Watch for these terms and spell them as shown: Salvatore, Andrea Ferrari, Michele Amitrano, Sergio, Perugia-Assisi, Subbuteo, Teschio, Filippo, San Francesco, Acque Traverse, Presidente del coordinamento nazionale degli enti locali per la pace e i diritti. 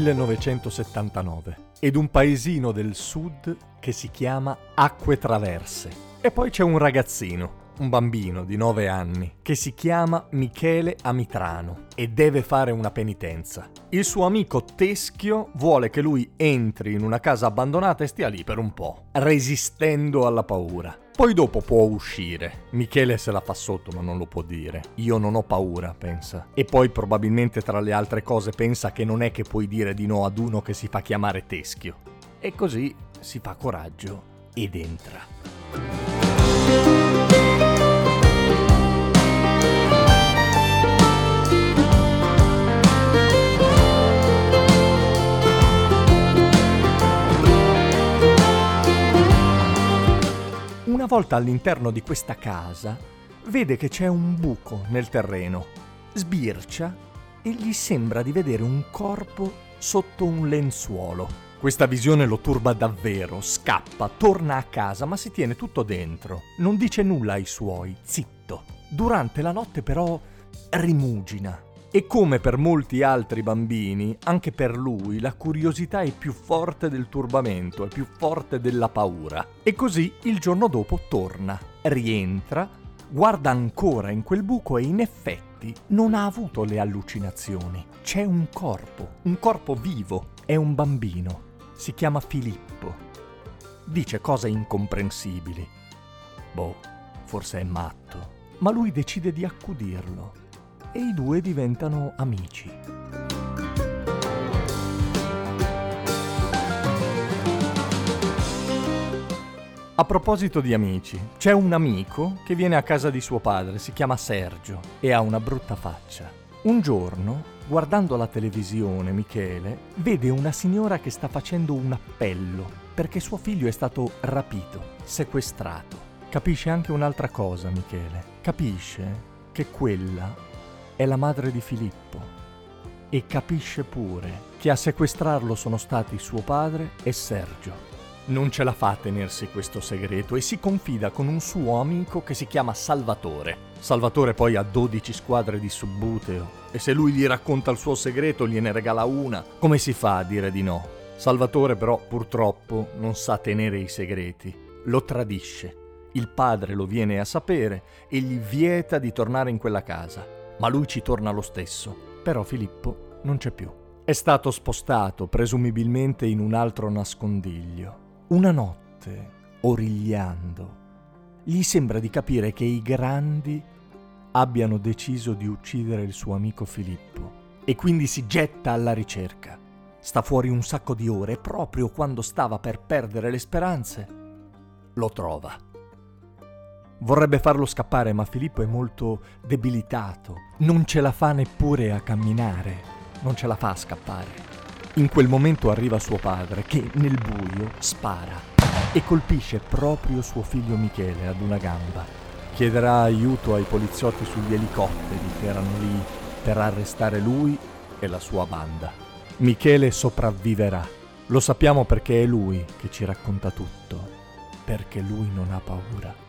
(1979) ed un paesino del sud che si chiama Acque Traverse. E poi c'è un ragazzino, un bambino di 9 anni, che si chiama Michele Amitrano e deve fare una penitenza. Il suo amico Teschio vuole che lui entri in una casa abbandonata e stia lì per un po', resistendo alla paura. Poi dopo può uscire. Michele se la fa sotto, ma non lo può dire. Io non ho paura, pensa. E poi probabilmente tra le altre cose pensa che non è che puoi dire di no ad uno che si fa chiamare Teschio. E così si fa coraggio ed entra. Una volta all'interno di questa casa, vede che c'è un buco nel terreno, sbircia e gli sembra di vedere un corpo sotto un lenzuolo. Questa visione lo turba davvero, scappa, torna a casa, ma si tiene tutto dentro. Non dice nulla ai suoi, zitto. Durante la notte però rimugina. E come per molti altri bambini, anche per lui la curiosità è più forte del turbamento, è più forte della paura. E così il giorno dopo torna, rientra, guarda ancora in quel buco e in effetti non ha avuto le allucinazioni. C'è un corpo vivo, è un bambino, si chiama Filippo. Dice cose incomprensibili. Boh, forse è matto. Ma lui decide di accudirlo. E i due diventano amici. A proposito di amici, c'è un amico che viene a casa di suo padre, si chiama Sergio e ha una brutta faccia. Un giorno, guardando la televisione, Michele vede una signora che sta facendo un appello perché suo figlio è stato rapito, sequestrato. Capisce anche un'altra cosa, Michele. Capisce che quella è la madre di Filippo e capisce pure che a sequestrarlo sono stati suo padre e Sergio. Non ce la fa a tenersi questo segreto e si confida con un suo amico che si chiama Salvatore. Salvatore poi ha 12 squadre di subbuteo e se lui gli racconta il suo segreto gliene regala una. Come si fa a dire di no? Salvatore però purtroppo non sa tenere i segreti, lo tradisce. Il padre lo viene a sapere e gli vieta di tornare in quella casa. Ma lui ci torna lo stesso, però Filippo non c'è più. È stato spostato presumibilmente in un altro nascondiglio. Una notte, origliando, gli sembra di capire che i grandi abbiano deciso di uccidere il suo amico Filippo e quindi si getta alla ricerca. Sta fuori un sacco di ore e proprio quando stava per perdere le speranze, lo trova. Vorrebbe farlo scappare, ma Filippo è molto debilitato. Non ce la fa neppure a camminare, non ce la fa a scappare. In quel momento arriva suo padre che nel buio spara e colpisce proprio suo figlio Michele ad una gamba. Chiederà aiuto ai poliziotti sugli elicotteri che erano lì per arrestare lui e la sua banda. Michele sopravviverà. Lo sappiamo perché è lui che ci racconta tutto, perché lui non ha paura.